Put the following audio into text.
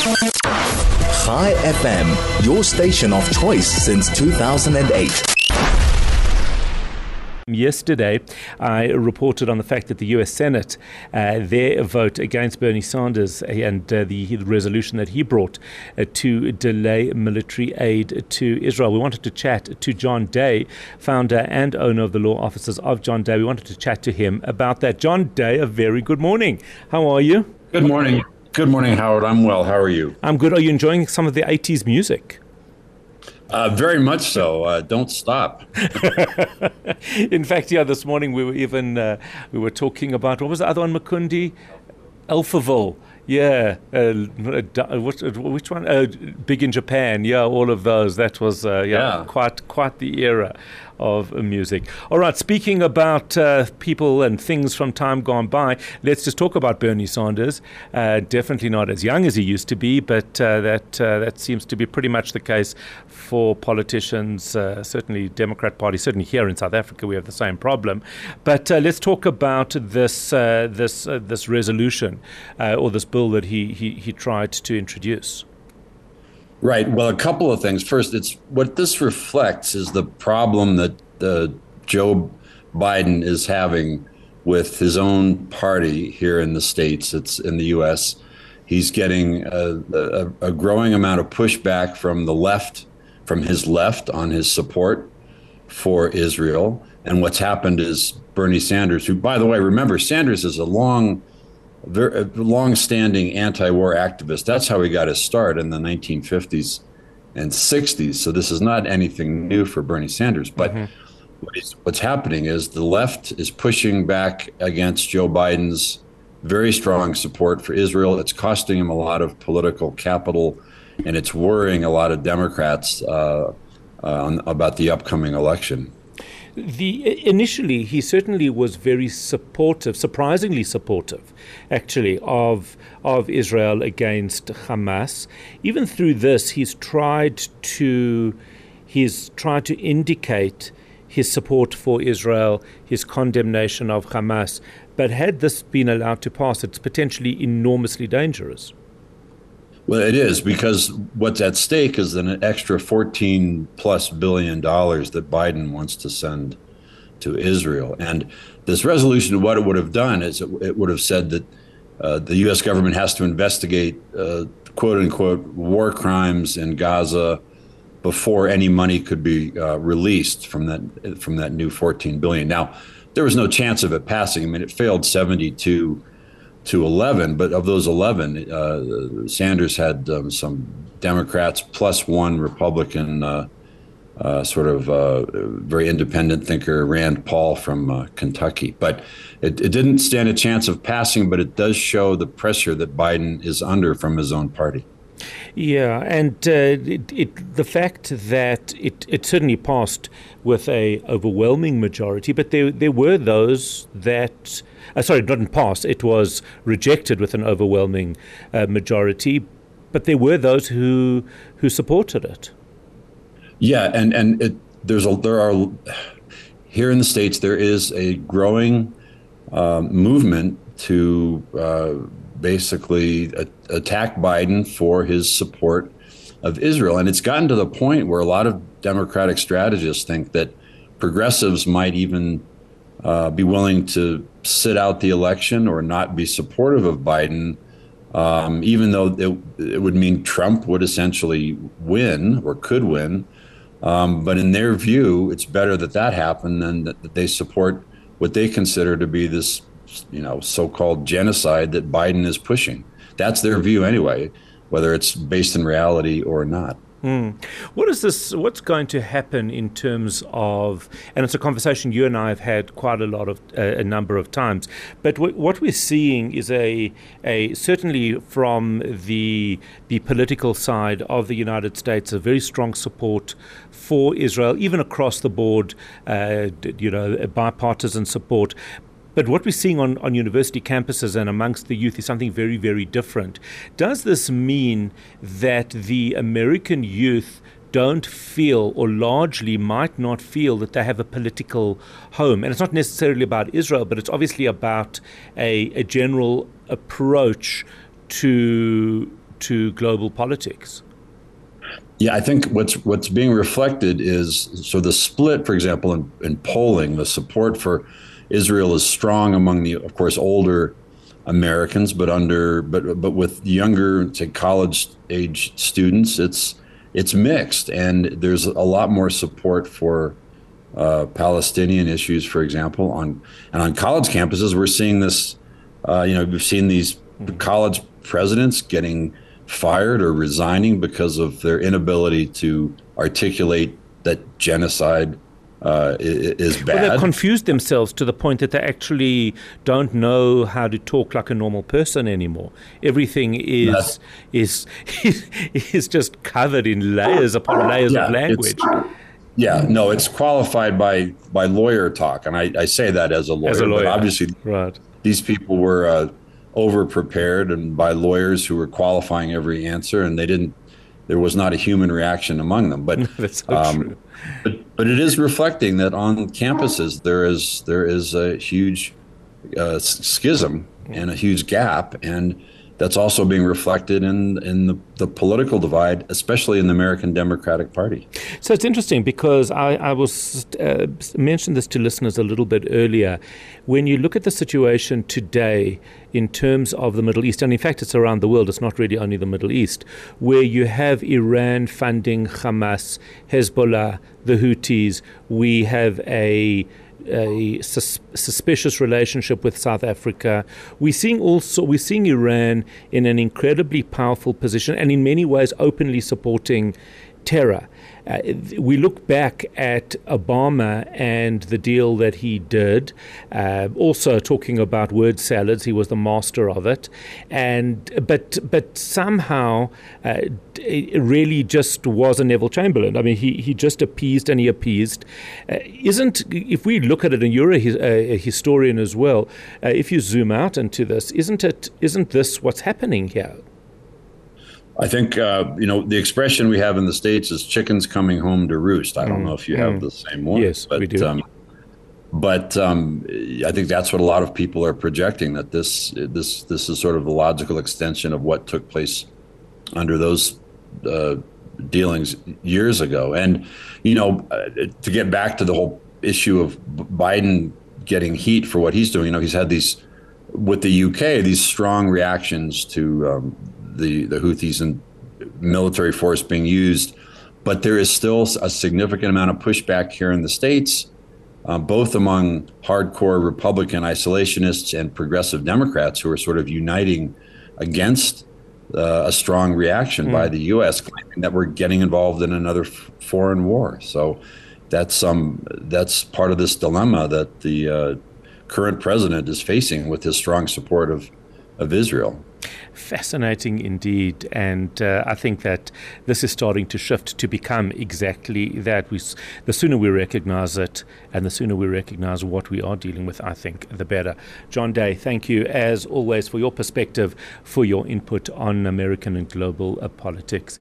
Hi FM, your station of choice since 2008. Yesterday, I reported on the fact that the US Senate, their vote against Bernie Sanders and the resolution that he brought to delay military aid to Israel. We wanted to chat to John Day, founder and owner of the Law Offices of John Day. We wanted to chat to him about that. John Day, a very good morning. How are you? Good morning. Good morning, Howard. I'm well. How are you? I'm good. Are you enjoying some of the 80s music? Very much so. Don't stop. In fact, yeah, this morning we were even we were talking about, what was the other one, Makundi? Alphaville. Yeah. Which one? Big in Japan. Yeah, all of those. That was quite the era of music. All right, speaking about people and things from time gone by, let's just talk about Bernie Sanders. Definitely not as young as he used to be, but that seems to be pretty much the case for politicians, certainly Democrat Party, certainly here in South Africa we have the same problem. But let's talk about this resolution or this bill that he tried to introduce. Right. Well, a couple of things. First, it's what this reflects is the problem that Joe Biden is having with his own party here in the States. It's in the U.S. He's getting a growing amount of pushback from the left, from his left, on his support for Israel. And what's happened is Bernie Sanders, who, by the way, remember, Sanders is a long-standing anti-war activist. That's how he got his start in the 1950s and 60s. So this is not anything new for Bernie Sanders. But what's happening is the left is pushing back against Joe Biden's very strong support for Israel. It's costing him a lot of political capital, and it's worrying a lot of Democrats about the upcoming election. Initially, he certainly was very supportive, surprisingly supportive, actually, of Israel against Hamas. Even through this, he's tried to indicate his support for Israel, his condemnation of Hamas. But had this been allowed to pass, it's potentially enormously dangerous. Well, it is, because what's at stake is an extra $14+ billion that Biden wants to send to Israel. And this resolution, what it would have done is it would have said that the U.S. government has to investigate, quote unquote, war crimes in Gaza before any money could be released from that new $14 billion. Now, there was no chance of it passing. I mean, it failed 72 to 11, but of those 11, Sanders had some Democrats plus one Republican, very independent thinker, Rand Paul from Kentucky. But it didn't stand a chance of passing, but it does show the pressure that Biden is under from his own party. Yeah, and the fact that it certainly passed with an overwhelming majority, but there were those that, sorry, it didn't pass, it was rejected with an overwhelming majority, but there were those who supported it. Yeah, and there are here in the States, there is a growing movement to basically attack Biden for his support of Israel. And it's gotten to the point where a lot of Democratic strategists think that progressives might even be willing to sit out the election or not be supportive of Biden, even though it would mean Trump would essentially win or could win. But in their view, it's better that happened than that they support what they consider to be this, you know, so-called genocide that Biden is pushing. That's their view anyway, whether it's based in reality or not. Mm. What is this? What's going to happen in terms of, and it's a conversation you and I have had quite a number of times, but what we're seeing is a certainly from the political side of the United States, a very strong support for Israel, even across the board, bipartisan support. But what we're seeing on university campuses and amongst the youth is something very, very different. Does this mean that the American youth don't feel, or largely might not feel, that they have a political home? And it's not necessarily about Israel, but it's obviously about a general approach to to global politics? Yeah, I think what's being reflected is, so the split, for example, in polling, the support for Israel is strong among the, of course, older Americans, but with younger, say, college age students, it's mixed, and there's a lot more support for Palestinian issues, for example, on college campuses. We're seeing this, we've seen these college presidents getting fired or resigning because of their inability to articulate that genocide is bad. Well, they've confused themselves to the point that they actually don't know how to talk like a normal person anymore. Everything is just covered in layers upon layers of language. It's qualified by lawyer talk, and I say that as a lawyer. As a lawyer, but obviously, right. These people were over-prepared and by lawyers who were qualifying every answer, and they didn't. There was not a human reaction among them, but that's so true. But it is reflecting that on campuses there is a huge schism and a huge gap, and that's also being reflected in the political divide, especially in the American Democratic Party. So it's interesting because I was mentioned this to listeners a little bit earlier. When you look at the situation today in terms of the Middle East, and in fact it's around the world, it's not really only the Middle East, where you have Iran funding Hamas, Hezbollah, the Houthis, we have a suspicious relationship with South Africa. We're seeing Iran in an incredibly powerful position and in many ways openly supporting terror. We look back at Obama and the deal that he did, also talking about word salads. He was the master of it, but somehow it really just was a Neville Chamberlain. I mean, he just appeased and he appeased. If we look at it, and you're a historian as well, if you zoom out into this, isn't this what's happening here? I think, the expression we have in the States is chickens coming home to roost. I don't know if you have the same one. Yes, but, we do. I think that's what a lot of people are projecting, that this is sort of the logical extension of what took place under those dealings years ago. And, to get back to the whole issue of Biden getting heat for what he's doing, he's had these, with the UK, these strong reactions to the Houthis and military force being used, but there is still a significant amount of pushback here in the States, both among hardcore Republican isolationists and progressive Democrats who are sort of uniting against a strong reaction by the U.S., claiming that we're getting involved in another foreign war. So that's part of this dilemma that the current president is facing with his strong support of Israel. Fascinating indeed, and I think that this is starting to shift to become exactly that. The sooner we recognize it, and the sooner we recognize what we are dealing with, I think, the better. John Day, thank you as always for your perspective, for your input on American and global politics.